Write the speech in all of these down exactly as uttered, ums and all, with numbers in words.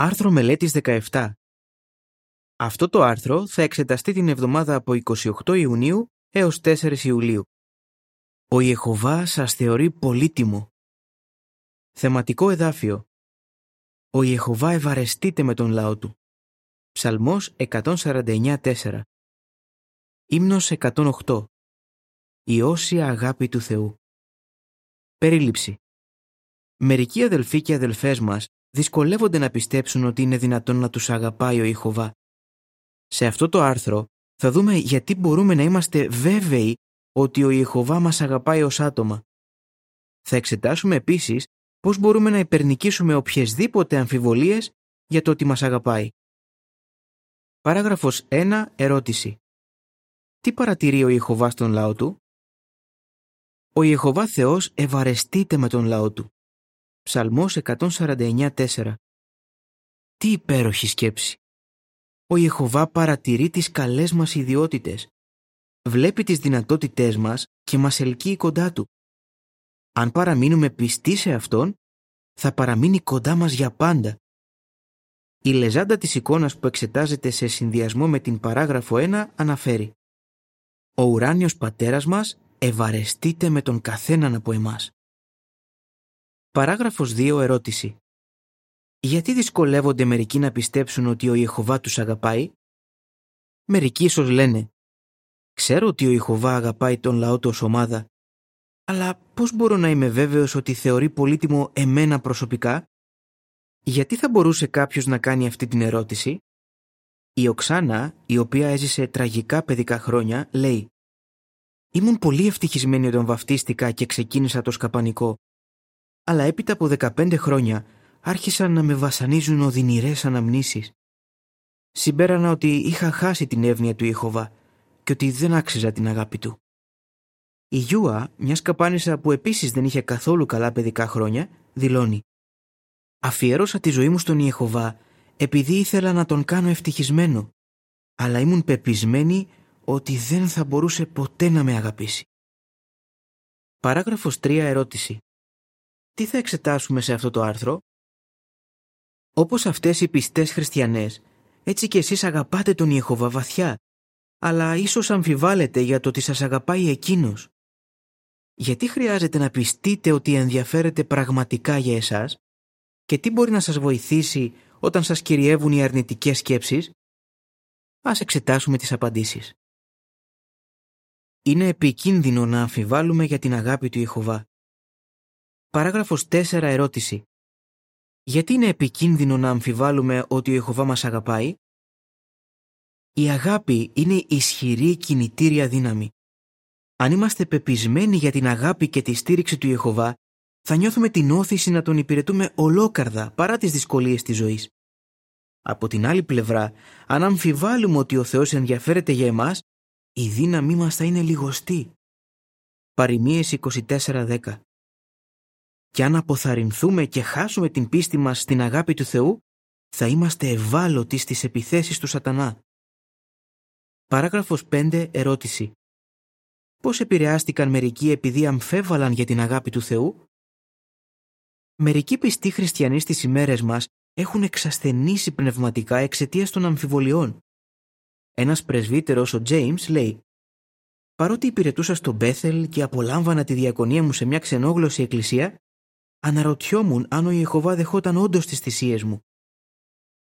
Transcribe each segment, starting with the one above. Άρθρο μελέτης δεκαεπτά. Αυτό το άρθρο θα εξεταστεί την εβδομάδα από εικοστή όγδοη Ιουνίου έως τέταρτη Ιουλίου. Ο Ιεχωβά σας θεωρεί πολύτιμο. Θεματικό εδάφιο. Ο Ιεχωβά ευαρεστείται με τον λαό του. Ψαλμός εκατόν σαράντα εννέα τέσσερα. Ύμνος εκατόν οκτώ. Η όσια αγάπη του Θεού. Περίληψη. Μερικοί αδελφοί και αδελφές μας δυσκολεύονται να πιστέψουν ότι είναι δυνατόν να τους αγαπάει ο Ιεχωβά. Σε αυτό το άρθρο θα δούμε γιατί μπορούμε να είμαστε βέβαιοι ότι ο Ιεχωβά μας αγαπάει ως άτομα. Θα εξετάσουμε επίσης πώς μπορούμε να υπερνικήσουμε οποιασδήποτε αμφιβολίες για το ότι μας αγαπάει. Παράγραφος ένα. Ερώτηση. Τι παρατηρεί ο Ιεχωβά στον λαό του? Ο Ιεχωβά Θεός ευαρεστείται με τον λαό του. Ψαλμός εκατόν σαράντα εννέα τέσσερα. Τι υπέροχη σκέψη! Ο Ιεχωβά παρατηρεί τις καλές μας ιδιότητες. Βλέπει τις δυνατότητές μας και μας ελκύει κοντά του. Αν παραμείνουμε πιστοί σε Αυτόν, θα παραμείνει κοντά μας για πάντα. Η λεζάντα της εικόνας που εξετάζεται σε συνδυασμό με την παράγραφο ένα αναφέρει: ο ουράνιος πατέρας μας ευαρεστείται με τον καθέναν από εμάς. Παράγραφος δύο. Ερώτηση. Γιατί δυσκολεύονται μερικοί να πιστέψουν ότι ο Ιεχωβά τους αγαπάει? Μερικοί ίσως λένε: ξέρω ότι ο Ιεχωβά αγαπάει τον λαό του ως ομάδα, αλλά πώς μπορώ να είμαι βέβαιος ότι θεωρεί πολύτιμο εμένα προσωπικά? Γιατί θα μπορούσε κάποιος να κάνει αυτή την ερώτηση? Η Οξάνα, η οποία έζησε τραγικά παιδικά χρόνια, λέει: ήμουν πολύ ευτυχισμένη όταν βαφτίστηκα και ξεκίνησα το σκαπανικό. Αλλά έπειτα από δεκαπέντε χρόνια άρχισαν να με βασανίζουν οδυνηρές αναμνήσεις. Συμπέρανα ότι είχα χάσει την εύνοια του Ιεχωβά και ότι δεν άξιζα την αγάπη του. Η Γιούα, μια σκαπάνισσα που επίσης δεν είχε καθόλου καλά παιδικά χρόνια, δηλώνει: αφιέρωσα τη ζωή μου στον Ιεχωβά επειδή ήθελα να τον κάνω ευτυχισμένο, αλλά ήμουν πεπισμένη ότι δεν θα μπορούσε ποτέ να με αγαπήσει. Παράγραφος τρία. Ερώτηση. Τι θα εξετάσουμε σε αυτό το άρθρο? Όπως αυτές οι πιστές χριστιανές, έτσι και εσείς αγαπάτε τον Ιεχωβά βαθιά, αλλά ίσως αμφιβάλλετε για το ότι σας αγαπάει εκείνος. Γιατί χρειάζεται να πιστείτε ότι ενδιαφέρεται πραγματικά για εσάς και τι μπορεί να σας βοηθήσει όταν σας κυριεύουν οι αρνητικές σκέψεις? Ας εξετάσουμε τις απαντήσεις. Είναι επικίνδυνο να αμφιβάλλουμε για την αγάπη του Ιεχωβά. Παράγραφος τέσσερα. Ερώτηση. Γιατί είναι επικίνδυνο να αμφιβάλλουμε ότι ο Ιεχωβά μας αγαπάει? Η αγάπη είναι ισχυρή κινητήρια δύναμη. Αν είμαστε πεπισμένοι για την αγάπη και τη στήριξη του Ιεχωβά, θα νιώθουμε την όθηση να τον υπηρετούμε ολόκαρδα παρά τις δυσκολίες της ζωής. Από την άλλη πλευρά, αν αμφιβάλλουμε ότι ο Θεός ενδιαφέρεται για εμάς, η δύναμή μας θα είναι λιγοστή. Παροιμίες είκοσι τέσσερα δέκα. Και αν αποθαρρυνθούμε και χάσουμε την πίστη μας στην αγάπη του Θεού, θα είμαστε ευάλωτοι στις επιθέσεις του σατανά. Παράγραφος πέντε. Ερώτηση. Πώς επηρεάστηκαν μερικοί επειδή αμφέβαλαν για την αγάπη του Θεού? Μερικοί πιστοί χριστιανοί στις ημέρες μας έχουν εξασθενήσει πνευματικά εξαιτίας των αμφιβολιών. Ένας πρεσβύτερος, ο James, λέει: παρότι υπηρετούσα στο Μπέθελ και απολάμβανα τη διακονία μου σε μια ξενόγλωσση εκκλησία, αναρωτιόμουν αν ο Ιεχωβά δεχόταν όντως τις θυσίες μου.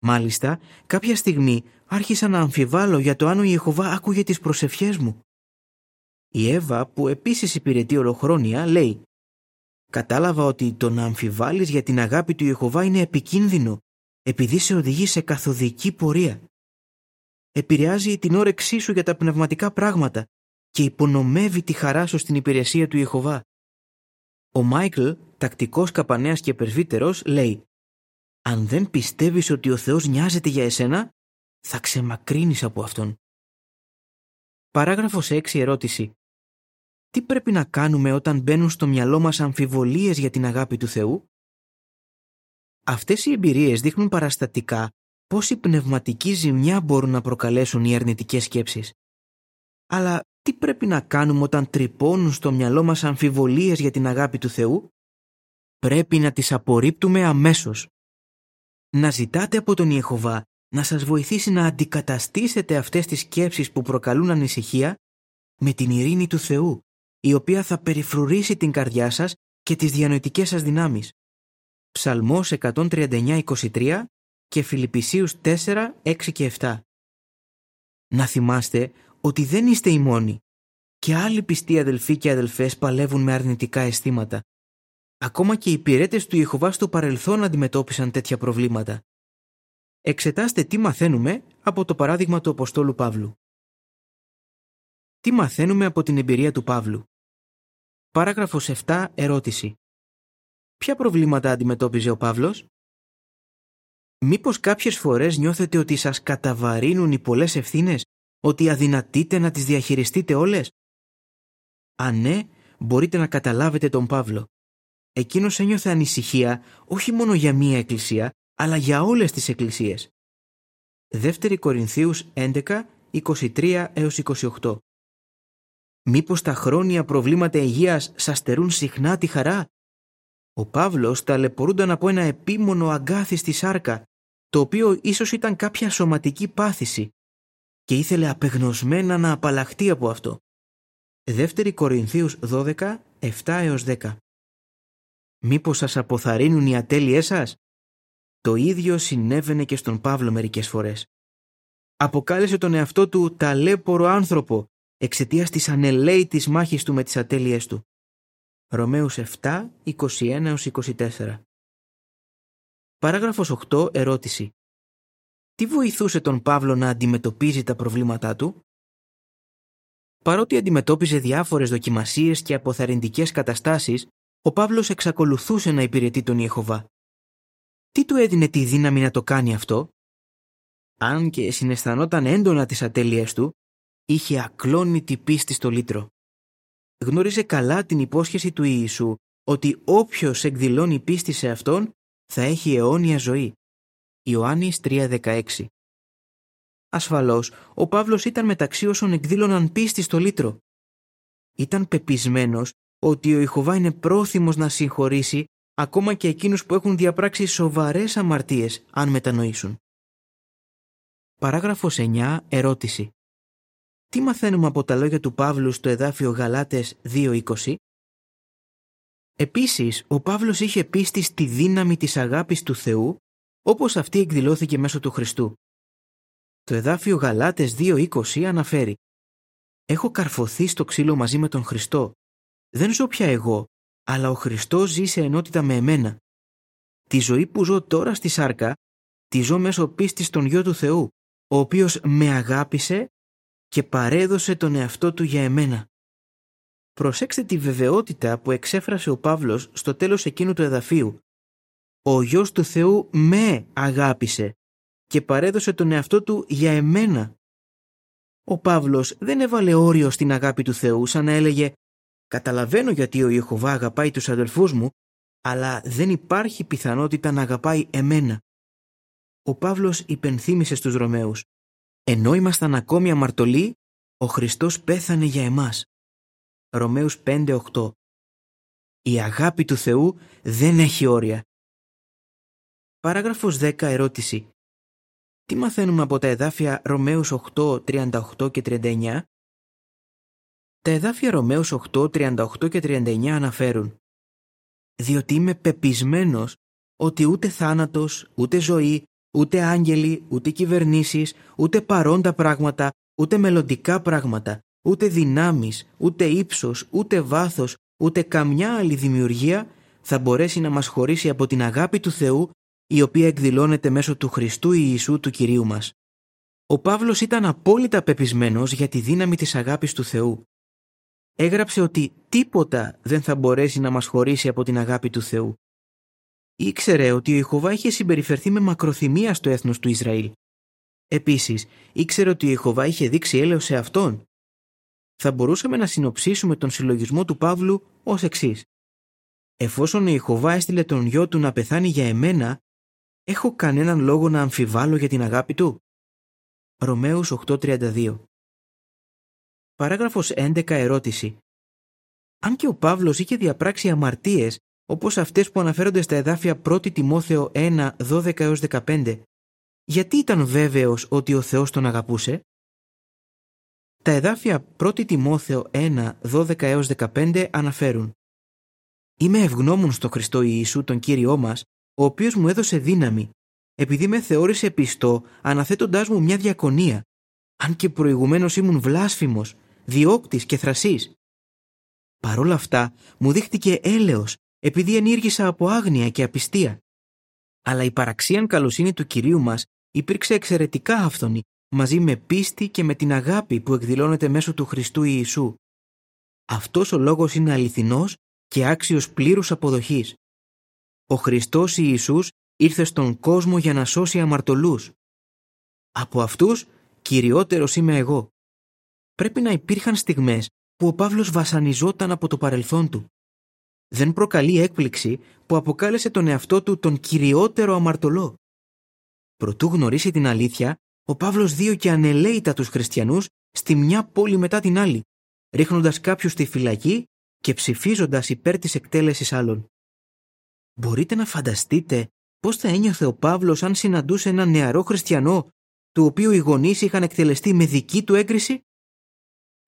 Μάλιστα, κάποια στιγμή άρχισα να αμφιβάλλω για το αν ο Ιεχωβά άκουγε τις προσευχές μου. Η Εύα, που επίσης υπηρετεί ολοχρόνια, λέει: κατάλαβα ότι το να αμφιβάλλεις για την αγάπη του Ιεχωβά είναι επικίνδυνο, επειδή σε οδηγεί σε καθοδική πορεία. Επηρεάζει την όρεξή σου για τα πνευματικά πράγματα και υπονομεύει τη χαρά σου στην υπηρεσία του Ιεχωβά. Ο Μάικλ, τακτικός καπανέας και περβύτερος, λέει: αν δεν πιστεύεις ότι ο Θεός νοιάζεται για εσένα, θα ξεμακρύνεις από Αυτόν. Παράγραφος έξι. Ερώτηση. Τι πρέπει να κάνουμε όταν μπαίνουν στο μυαλό μας αμφιβολίες για την αγάπη του Θεού? Αυτές οι εμπειρίες δείχνουν παραστατικά πόση πνευματική ζημιά μπορούν να προκαλέσουν οι αρνητικές σκέψεις. Αλλά τι πρέπει να κάνουμε όταν τρυπώνουν στο μυαλό μας αμφιβολίες για την αγάπη του Θεού? Πρέπει να τις απορρίπτουμε αμέσως. να ζητάτε από τον Ιεχωβά να σας βοηθήσει να αντικαταστήσετε αυτές τις σκέψεις που προκαλούν ανησυχία με την ειρήνη του Θεού, η οποία θα περιφρουρήσει την καρδιά σας και τις διανοητικές σας δυνάμεις. Ψαλμός εκατόν τριάντα εννέα είκοσι τρία και Φιλιππισίους τέσσερα έξι και επτά. Να θυμάστε ότι δεν είστε οι μόνοι. Και άλλοι πιστοί αδελφοί και αδελφές παλεύουν με αρνητικά αισθήματα. Ακόμα και οι υπηρέτες του Ιεχωβά στο παρελθόν αντιμετώπισαν τέτοια προβλήματα. Εξετάστε τι μαθαίνουμε από το παράδειγμα του Αποστόλου Παύλου. Τι μαθαίνουμε από την εμπειρία του Παύλου? Παράγραφος επτά. Ερώτηση. Ποια προβλήματα αντιμετώπιζε ο Παύλος? Μήπως κάποιες φορές νιώθετε ότι σας καταβαρύνουν οι πολλές ευθύνες, ότι αδυνατείτε να τις διαχειριστείτε όλες? Αν ναι, μπορείτε να καταλάβετε τον Παύλο. Εκείνος ένιωθε ανησυχία όχι μόνο για μία εκκλησία, αλλά για όλες τις εκκλησίες. δεύτερη Κορινθίους έντεκα είκοσι τρία έως είκοσι οκτώ. Μήπως τα χρόνια προβλήματα υγείας σας στερούν συχνά τη χαρά? Ο Παύλος ταλαιπωρούνταν από ένα επίμονο αγκάθι στη σάρκα, το οποίο ίσως ήταν κάποια σωματική πάθηση, και ήθελε απεγνωσμένα να απαλλαχτεί από αυτό. δεύτερη Κορινθίους δώδεκα επτά έως δέκα. Μήπως σας αποθαρρύνουν οι ατέλειές σας? Το ίδιο συνέβαινε και στον Παύλο μερικές φορές. Αποκάλεσε τον εαυτό του ταλέπορο άνθρωπο εξαιτίας της ανελαίητης μάχης του με τις ατέλειές του. Ρωμαίους επτά είκοσι ένα έως είκοσι τέσσερα. Παράγραφος οκτώ. Ερώτηση. Τι βοηθούσε τον Παύλο να αντιμετωπίζει τα προβλήματά του? Παρότι αντιμετώπιζε διάφορες δοκιμασίες και αποθαρρυντικές καταστάσεις, ο Παύλος εξακολουθούσε να υπηρετεί τον Ιεχωβά. Τι του έδινε τη δύναμη να το κάνει αυτό? Αν και συναισθανόταν έντονα τις ατέλειές του, είχε ακλόνητη πίστη στο λύτρο. Γνώριζε καλά την υπόσχεση του Ιησού ότι όποιος εκδηλώνει πίστη σε Αυτόν θα έχει αιώνια ζωή. Ιωάννης τρία δεκαέξι. Ασφαλώς, ο Παύλος ήταν μεταξύ όσων εκδήλωναν πίστη στο λύτρο. Ήταν πεπισμένος ότι ο Ιεχωβά είναι πρόθυμος να συγχωρήσει ακόμα και εκείνους που έχουν διαπράξει σοβαρές αμαρτίες, αν μετανοήσουν. Παράγραφος εννέα. Ερώτηση. Τι μαθαίνουμε από τα λόγια του Παύλου στο εδάφιο Γαλάτες δύο είκοσι? Επίσης, ο Παύλος είχε πίστη στη δύναμη της αγάπης του Θεού, όπως αυτή εκδηλώθηκε μέσω του Χριστού. Το εδάφιο Γαλάτες δύο είκοσι αναφέρει: «Έχω καρφωθεί στο ξύλο μαζί με τον Χριστό. Δεν ζω πια εγώ, αλλά ο Χριστός ζει σε ενότητα με εμένα. Τη ζωή που ζω τώρα στη σάρκα, τη ζω μέσω πίστης στον Γιο του Θεού, ο οποίος με αγάπησε και παρέδωσε τον εαυτό του για εμένα». Προσέξτε τη βεβαιότητα που εξέφρασε ο Παύλος στο τέλος εκείνου του εδαφίου. «Ο Γιος του Θεού με αγάπησε και παρέδωσε τον εαυτό του για εμένα». Ο Παύλος δεν έβαλε όριο στην αγάπη του Θεού, σαν να έλεγε: «Καταλαβαίνω γιατί ο Ιεχωβά αγαπάει τους αδελφούς μου, αλλά δεν υπάρχει πιθανότητα να αγαπάει εμένα». Ο Παύλος υπενθύμησε στους Ρωμαίους: «Ενώ ήμασταν ακόμη αμαρτωλοί, ο Χριστός πέθανε για εμάς». Ρωμαίους πέντε οκτώ. Η αγάπη του Θεού δεν έχει όρια. Παράγραφος δέκα. Ερώτηση. Τι μαθαίνουμε από τα εδάφια Ρωμαίους οκτώ τριάντα οκτώ και τριάντα εννέα? Τα εδάφια Ρωμαίους οκτώ τριάντα οκτώ και τριάντα εννέα αναφέρουν: «Διότι είμαι πεπισμένος ότι ούτε θάνατος, ούτε ζωή, ούτε άγγελοι, ούτε κυβερνήσεις, ούτε παρόντα πράγματα, ούτε μελλοντικά πράγματα, ούτε δυνάμεις, ούτε ύψος, ούτε βάθος, ούτε καμιά άλλη δημιουργία θα μπορέσει να μας χωρίσει από την αγάπη του Θεού, η οποία εκδηλώνεται μέσω του Χριστού Ιησού του Κυρίου μας». Ο Παύλος ήταν απόλυτα πεπισμένος για τη δύναμη της αγάπης του Θεού. Έγραψε ότι τίποτα δεν θα μπορέσει να μας χωρίσει από την αγάπη του Θεού. Ήξερε ότι ο Ιεχωβά είχε συμπεριφερθεί με μακροθυμία στο έθνος του Ισραήλ. Επίσης, ήξερε ότι ο Ιεχωβά είχε δείξει έλεος σε αυτόν. Θα μπορούσαμε να συνοψίσουμε τον συλλογισμό του Παύλου ως εξής: «Εφόσον ο Ιεχωβά έστειλε τον Γιο του να πεθάνει για εμένα, έχω κανέναν λόγο να αμφιβάλλω για την αγάπη του». Ρωμαίους οκτώ τριάντα δύο. Παράγραφος έντεκα. Ερώτηση. Αν και ο Παύλος είχε διαπράξει αμαρτίες, όπως αυτές που αναφέρονται στα εδάφια Πρώτη Τιμόθεο ένα, δώδεκα έως δεκαπέντε, γιατί ήταν βέβαιος ότι ο Θεός τον αγαπούσε? Τα εδάφια Πρώτη Τιμόθεο ένα, δώδεκα έως δεκαπέντε αναφέρουν: «Είμαι ευγνώμων στο Χριστό Ιησού τον Κύριό μας, ο οποίος μου έδωσε δύναμη, επειδή με θεώρησε πιστό, αναθέτοντάς μου μια διακονία, αν και προηγουμένως ήμουν βλάσφημος, διώκτης και θρασής. Παρόλα αυτά μου δείχτηκε έλεος, επειδή ενήργησα από άγνοια και απιστία. Αλλά η παραξίαν καλοσύνη του Κυρίου μας υπήρξε εξαιρετικά άφθονη, μαζί με πίστη και με την αγάπη που εκδηλώνεται μέσω του Χριστού Ιησού. Αυτός ο λόγος είναι αληθινός και άξιος πλήρους αποδοχής. Ο Χριστός Ιησούς ήρθε στον κόσμο για να σώσει αμαρτωλούς. Από αυτούς κυριότερος είμαι εγώ». Πρέπει να υπήρχαν στιγμές που ο Παύλος βασανιζόταν από το παρελθόν του. Δεν προκαλεί έκπληξη που αποκάλεσε τον εαυτό του τον κυριότερο αμαρτωλό. Προτού γνωρίσει την αλήθεια, ο Παύλος δίωκε και ανελέητα τους χριστιανούς στη μια πόλη μετά την άλλη, ρίχνοντας κάποιους στη φυλακή και ψηφίζοντας υπέρ της εκτέλεσης άλλων. Μπορείτε να φανταστείτε πώς θα ένιωθε ο Παύλος αν συναντούσε έναν νεαρό χριστιανό, του οποίου οι γονείς είχαν εκτελεστεί με δική του έγκριση?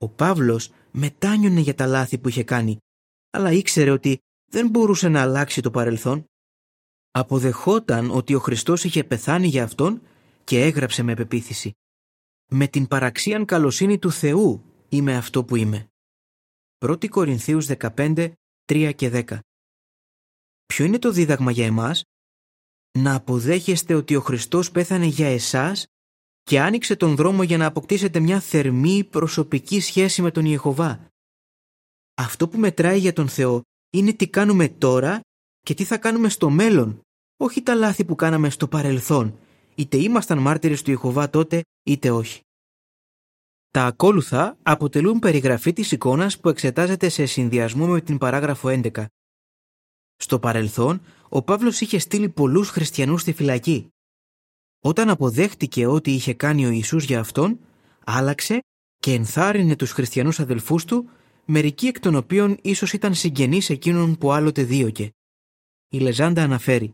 Ο Παύλος μετάνιωνε για τα λάθη που είχε κάνει, αλλά ήξερε ότι δεν μπορούσε να αλλάξει το παρελθόν. Αποδεχόταν ότι ο Χριστός είχε πεθάνει για αυτόν και έγραψε με πεποίθηση: «Με την παραξίαν καλοσύνη του Θεού είμαι αυτό που είμαι». Πρώτη Κορινθίους δεκαπέντε, τρία και δέκα. Ποιο είναι το δίδαγμα για εμάς? Να αποδέχεστε ότι ο Χριστός πέθανε για εσάς και άνοιξε τον δρόμο για να αποκτήσετε μια θερμή προσωπική σχέση με τον Ιεχωβά. Αυτό που μετράει για τον Θεό είναι τι κάνουμε τώρα και τι θα κάνουμε στο μέλλον, όχι τα λάθη που κάναμε στο παρελθόν, είτε ήμασταν μάρτυρες του Ιεχωβά τότε, είτε όχι. Τα ακόλουθα αποτελούν περιγραφή της εικόνας που εξετάζεται σε συνδυασμό με την παράγραφο έντεκα. Στο παρελθόν, ο Παύλος είχε στείλει πολλούς χριστιανούς στη φυλακή. Όταν αποδέχτηκε ό,τι είχε κάνει ο Ιησούς για αυτόν, άλλαξε και ενθάρρυνε τους χριστιανούς αδελφούς του, μερικοί εκ των οποίων ίσως ήταν συγγενείς εκείνων που άλλοτε δίωκε. Η Λεζάντα αναφέρει: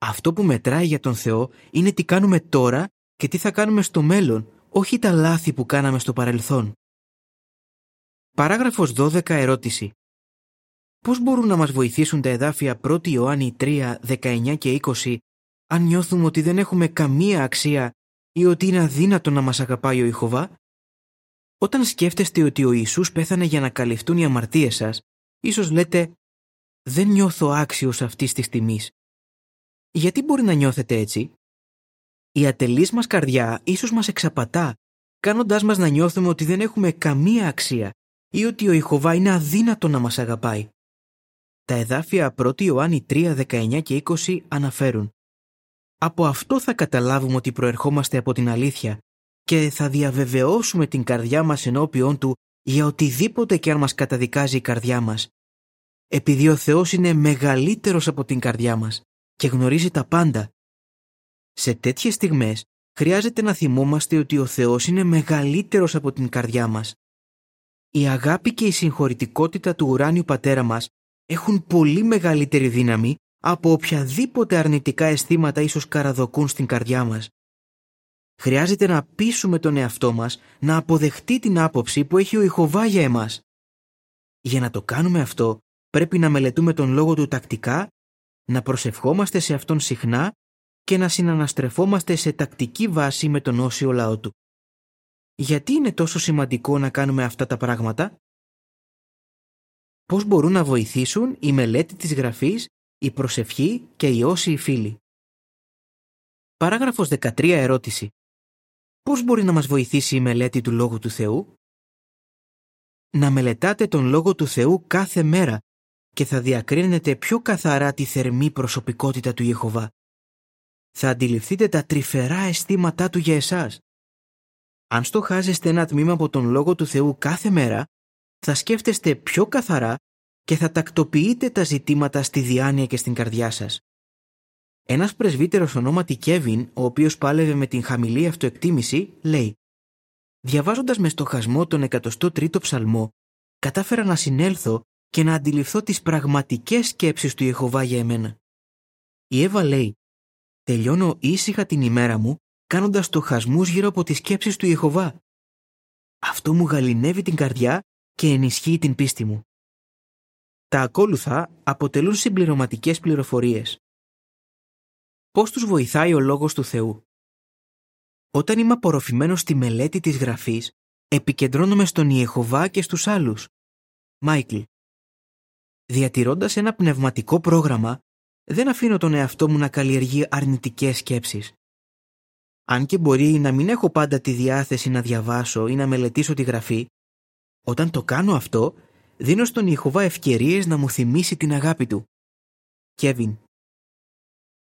«Αυτό που μετράει για τον Θεό είναι τι κάνουμε τώρα και τι θα κάνουμε στο μέλλον, όχι τα λάθη που κάναμε στο παρελθόν». Παράγραφος δώδεκα. Ερώτηση: πώς μπορούν να μας βοηθήσουν τα εδάφια Πρώτη Ιωάννη τρία, δεκαεννιά και είκοσι αν νιώθουμε ότι δεν έχουμε καμία αξία ή ότι είναι αδύνατο να μας αγαπάει ο Ιεχωβά? Όταν σκέφτεστε ότι ο Ιησούς πέθανε για να καλυφθούν οι αμαρτίες σας, ίσως λέτε: «Δεν νιώθω άξιος αυτής της τιμής». Γιατί μπορεί να νιώθετε έτσι? Η ατελής μας καρδιά ίσως μας εξαπατά, κάνοντάς μας να νιώθουμε ότι δεν έχουμε καμία αξία ή ότι ο Ιεχωβά είναι αδύνατο να μας αγαπάει. Τα εδάφια Πρώτη Ιωάννη τρία, δεκαεννιά και είκοσι αναφέρουν: «Από αυτό θα καταλάβουμε ότι προερχόμαστε από την αλήθεια και θα διαβεβαιώσουμε την καρδιά μας ενώπιον του για οτιδήποτε και αν μας καταδικάζει η καρδιά μας. Επειδή ο Θεός είναι μεγαλύτερος από την καρδιά μας και γνωρίζει τα πάντα». Σε τέτοιες στιγμές χρειάζεται να θυμόμαστε ότι ο Θεός είναι μεγαλύτερος από την καρδιά μας. Η αγάπη και η συγχωρητικότητα του ουράνιου Πατέρα μας έχουν πολύ μεγαλύτερη δύναμη από οποιαδήποτε αρνητικά αισθήματα ίσως καραδοκούν στην καρδιά μας. Χρειάζεται να πείσουμε τον εαυτό μας να αποδεχτεί την άποψη που έχει ο Ιεχωβά για εμάς. Για να το κάνουμε αυτό, πρέπει να μελετούμε τον λόγο του τακτικά, να προσευχόμαστε σε αυτόν συχνά και να συναναστρεφόμαστε σε τακτική βάση με τον όσιο λαό του. Γιατί είναι τόσο σημαντικό να κάνουμε αυτά τα πράγματα? Πώς μπορούν να βοηθήσουν η μελέτη της Γραφής, η προσευχή και οι όσιοι φίλοι? Παράγραφος δεκατρία. Ερώτηση: πώς μπορεί να μας βοηθήσει η μελέτη του Λόγου του Θεού? Να μελετάτε τον Λόγο του Θεού κάθε μέρα και θα διακρίνετε πιο καθαρά τη θερμή προσωπικότητα του Ιεχωβά. Θα αντιληφθείτε τα τρυφερά αισθήματά του για εσάς. Αν στοχάζεστε ένα τμήμα από τον Λόγο του Θεού κάθε μέρα, θα σκέφτεστε πιο καθαρά και θα τακτοποιείτε τα ζητήματα στη διάνοια και στην καρδιά σας. Ένας πρεσβύτερος ονόματι Κέβιν, ο οποίος πάλευε με την χαμηλή αυτοεκτίμηση, λέει: «Διαβάζοντας με στοχασμό τον εκατοστό τρίτο ψαλμό, κατάφερα να συνέλθω και να αντιληφθώ τις πραγματικές σκέψεις του Ιεχωβά για εμένα. Η Εύα λέει: τελειώνω ήσυχα την ημέρα μου, κάνοντας στοχασμούς γύρω από τις σκέψεις του Ιεχωβά. Αυτό μου γαληνεύει την καρδιά και ενισχύει την πίστη μου. Τα ακόλουθα αποτελούν συμπληρωματικές πληροφορίες. Πώς τους βοηθάει ο Λόγος του Θεού? Όταν είμαι απορροφημένος στη μελέτη της Γραφής, επικεντρώνομαι στον Ιεχωβά και στους άλλους. Μάικλ. Διατηρώντας ένα πνευματικό πρόγραμμα, δεν αφήνω τον εαυτό μου να καλλιεργεί αρνητικές σκέψεις. Αν και μπορεί να μην έχω πάντα τη διάθεση να διαβάσω ή να μελετήσω τη Γραφή, όταν το κάνω αυτό, δίνω στον Ιεχωβά ευκαιρίες να μου θυμίσει την αγάπη του. Κέβιν.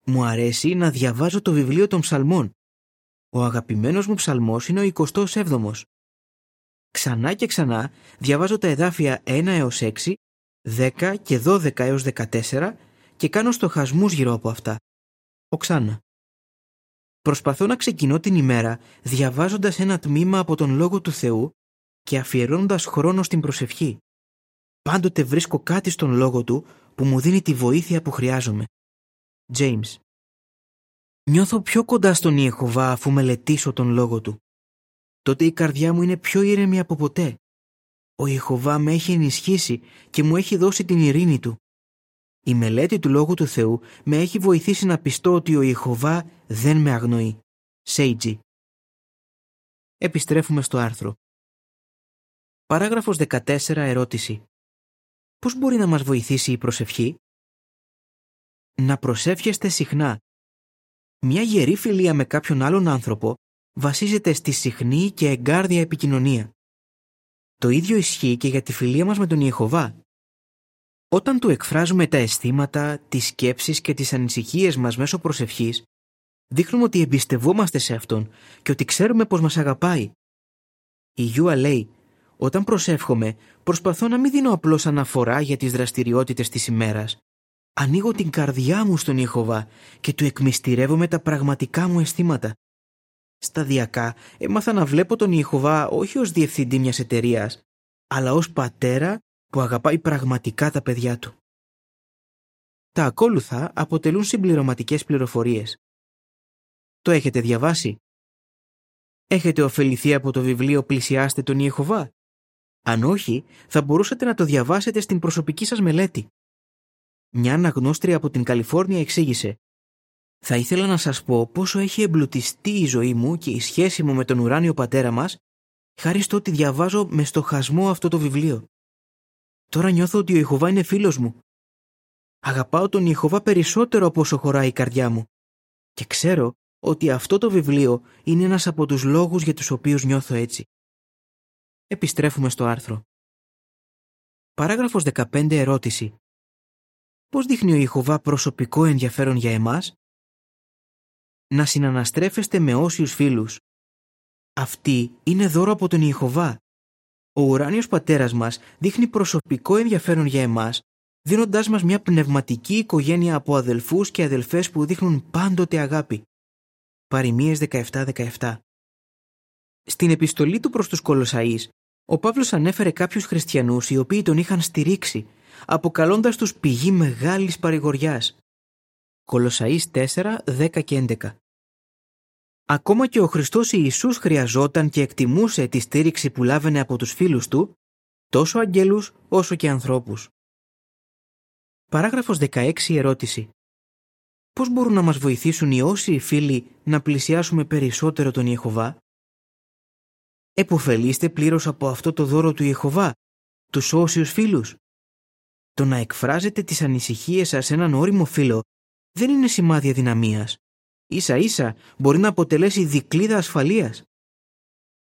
Μου αρέσει να διαβάζω το βιβλίο των Ψαλμών. Ο αγαπημένος μου ψαλμός είναι ο εικοστός έβδομος. Ξανά και ξανά διαβάζω τα εδάφια ένα έως έξι, δέκα και δώδεκα έως δεκατέσσερα και κάνω στοχασμούς γύρω από αυτά. Οξάνα. Προσπαθώ να ξεκινώ την ημέρα διαβάζοντας ένα τμήμα από τον Λόγο του Θεού και αφιερώνοντας χρόνο στην προσευχή. Πάντοτε βρίσκω κάτι στον Λόγο του που μου δίνει τη βοήθεια που χρειάζομαι. James. Νιώθω πιο κοντά στον Ιεχωβά αφού μελετήσω τον Λόγο του. Τότε η καρδιά μου είναι πιο ήρεμη από ποτέ. Ο Ιεχωβά με έχει ενισχύσει και μου έχει δώσει την ειρήνη του. Η μελέτη του Λόγου του Θεού με έχει βοηθήσει να πιστώ ότι ο Ιεχωβά δεν με αγνοεί. Σέιτζι. Επιστρέφουμε στο άρθρο. Παράγραφος δεκατέσσερα. Ερώτηση. Πώς μπορεί να μας βοηθήσει η προσευχή? Να προσεύχεστε συχνά. Μια γερή φιλία με κάποιον άλλον άνθρωπο βασίζεται στη συχνή και εγκάρδια επικοινωνία. Το ίδιο ισχύει και για τη φιλία μας με τον Ιεχωβά. Όταν του εκφράζουμε τα αισθήματα, τις σκέψεις και τις ανησυχίες μας μέσω προσευχής, δείχνουμε ότι εμπιστευόμαστε σε Αυτόν και ότι ξέρουμε πως μας αγαπάει. Η Γιούα λέει: όταν προσεύχομαι, προσπαθώ να μην δίνω απλώς αναφορά για τις δραστηριότητες της ημέρας. Ανοίγω την καρδιά μου στον Ιεχωβά και του εκμυστηρεύομαι τα πραγματικά μου αισθήματα. Σταδιακά έμαθα να βλέπω τον Ιεχωβά όχι ως διευθυντή μιας εταιρείας, αλλά ως πατέρα που αγαπάει πραγματικά τα παιδιά του. Τα ακόλουθα αποτελούν συμπληρωματικές πληροφορίες. Το έχετε διαβάσει? Έχετε ωφεληθεί από το βιβλίο «Πλησιάστε τον Ιεχωβά»? Αν όχι, θα μπορούσατε να το διαβάσετε στην προσωπική σας μελέτη. Μια αναγνώστρια από την Καλιφόρνια εξήγησε: θα ήθελα να σας πω πόσο έχει εμπλουτιστεί η ζωή μου και η σχέση μου με τον ουράνιο πατέρα μας, χάρη στο ότι διαβάζω με στοχασμό αυτό το βιβλίο. Τώρα νιώθω ότι ο Ιεχωβά είναι φίλος μου. Αγαπάω τον Ιεχωβά περισσότερο από όσο χωράει η καρδιά μου. Και ξέρω ότι αυτό το βιβλίο είναι ένας από τους λόγους για τους οποίους νιώθω έτσι. Επιστρέφουμε στο άρθρο. Παράγραφος δεκαπέντε. Ερώτηση. Πώς δείχνει ο Ιεχωβά προσωπικό ενδιαφέρον για εμάς? Να συναναστρέφεστε με όσιους φίλους. Αυτοί είναι δώρο από τον Ιεχωβά. Ο ουράνιος πατέρας μας δείχνει προσωπικό ενδιαφέρον για εμάς, δίνοντάς μας μια πνευματική οικογένεια από αδελφούς και αδελφές που δείχνουν πάντοτε αγάπη. Παροιμίες δεκαεπτά δεκαεπτά. Στην επιστολή του προς τους Κολοσσαείς, ο Παύλος ανέφερε κάποιους χριστιανούς οι οποίοι τον είχαν στηρίξει, αποκαλώντας τους πηγή μεγάλης παρηγοριάς. Κολοσσαείς τέσσερα δέκα και έντεκα. Ακόμα και ο Χριστός Ιησούς χρειαζόταν και εκτιμούσε τη στήριξη που λάβαινε από τους φίλους του, τόσο αγγέλους όσο και ανθρώπους. Παράγραφος δεκαέξι. Ερώτηση. Πώς μπορούν να μας βοηθήσουν οι όσοι φίλοι να πλησιάσουμε περισσότερο τον Ιεχωβά? Εποφελείστε πλήρως από αυτό το δώρο του Ιεχωβά, τους όσιους φίλους. Το να εκφράζετε τις ανησυχίες σας σε έναν ώριμο φίλο δεν είναι σημάδι αδυναμίας. Ίσα ίσα μπορεί να αποτελέσει δικλίδα ασφαλείας.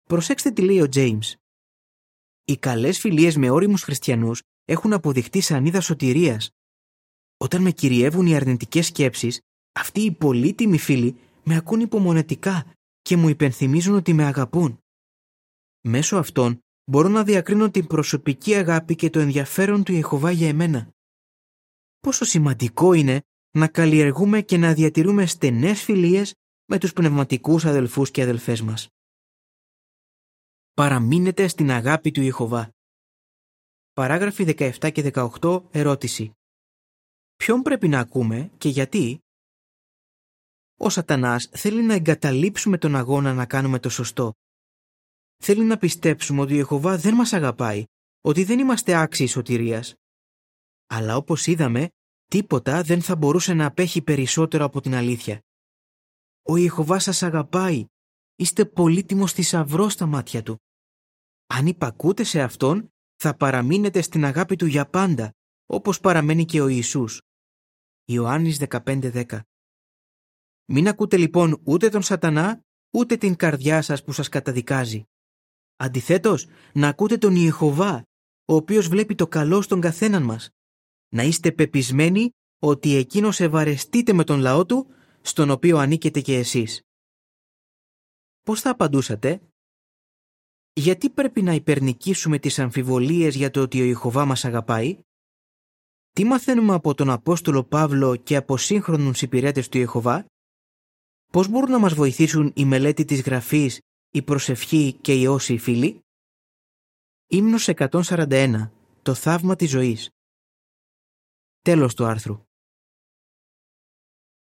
Προσέξτε τι λέει ο James. Οι καλές φιλίες με ώριμους χριστιανούς έχουν αποδειχτεί σανίδα σωτηρίας. Όταν με κυριεύουν οι αρνητικές σκέψεις, αυτοί οι πολύτιμοι φίλοι με ακούν υπομονετικά και μου υπενθυμίζουν ότι με αγαπούν. Μέσω αυτών μπορώ να διακρίνω την προσωπική αγάπη και το ενδιαφέρον του Ιεχωβά για εμένα. Πόσο σημαντικό είναι να καλλιεργούμε και να διατηρούμε στενές φιλίες με τους πνευματικούς αδελφούς και αδελφές μας. Παραμείνετε στην αγάπη του Ιεχωβά. Παράγραφοι δεκαεπτά και δεκαοκτώ. Ερώτηση. Ποιον πρέπει να ακούμε και γιατί? Ο Σατανάς θέλει να εγκαταλείψουμε τον αγώνα να κάνουμε το σωστό. Θέλει να πιστέψουμε ότι ο Ιεχωβά δεν μας αγαπάει, ότι δεν είμαστε άξιοι σωτηρίας. Αλλά όπως είδαμε, τίποτα δεν θα μπορούσε να απέχει περισσότερο από την αλήθεια. Ο Ιεχωβά σας αγαπάει. Είστε πολύτιμος θησαυρός στα μάτια του. Αν υπακούτε σε αυτόν, θα παραμείνετε στην αγάπη του για πάντα, όπως παραμένει και ο Ιησούς. Ιωάννης δεκαπέντε δέκα. Μην ακούτε λοιπόν ούτε τον Σατανά, ούτε την καρδιά σας που σας καταδικάζει. Αντιθέτως, να ακούτε τον Ιεχωβά, ο οποίος βλέπει το καλό στον καθέναν μας. Να είστε πεπισμένοι ότι εκείνος ευαρεστείται με τον λαό του, στον οποίο ανήκετε και εσείς. Πώς θα απαντούσατε? Γιατί πρέπει να υπερνικήσουμε τις αμφιβολίες για το ότι ο Ιεχωβά μας αγαπάει? Τι μαθαίνουμε από τον Απόστολο Παύλο και από σύγχρονους υπηρέτες του Ιεχωβά? Πώς μπορούν να μας βοηθήσουν η μελέτη της Γραφής, η προσευχή και οι όσοι φίλοι? Ύμνος εκατόν σαράντα ένα. Το θαύμα της ζωής. Τέλος του άρθρου.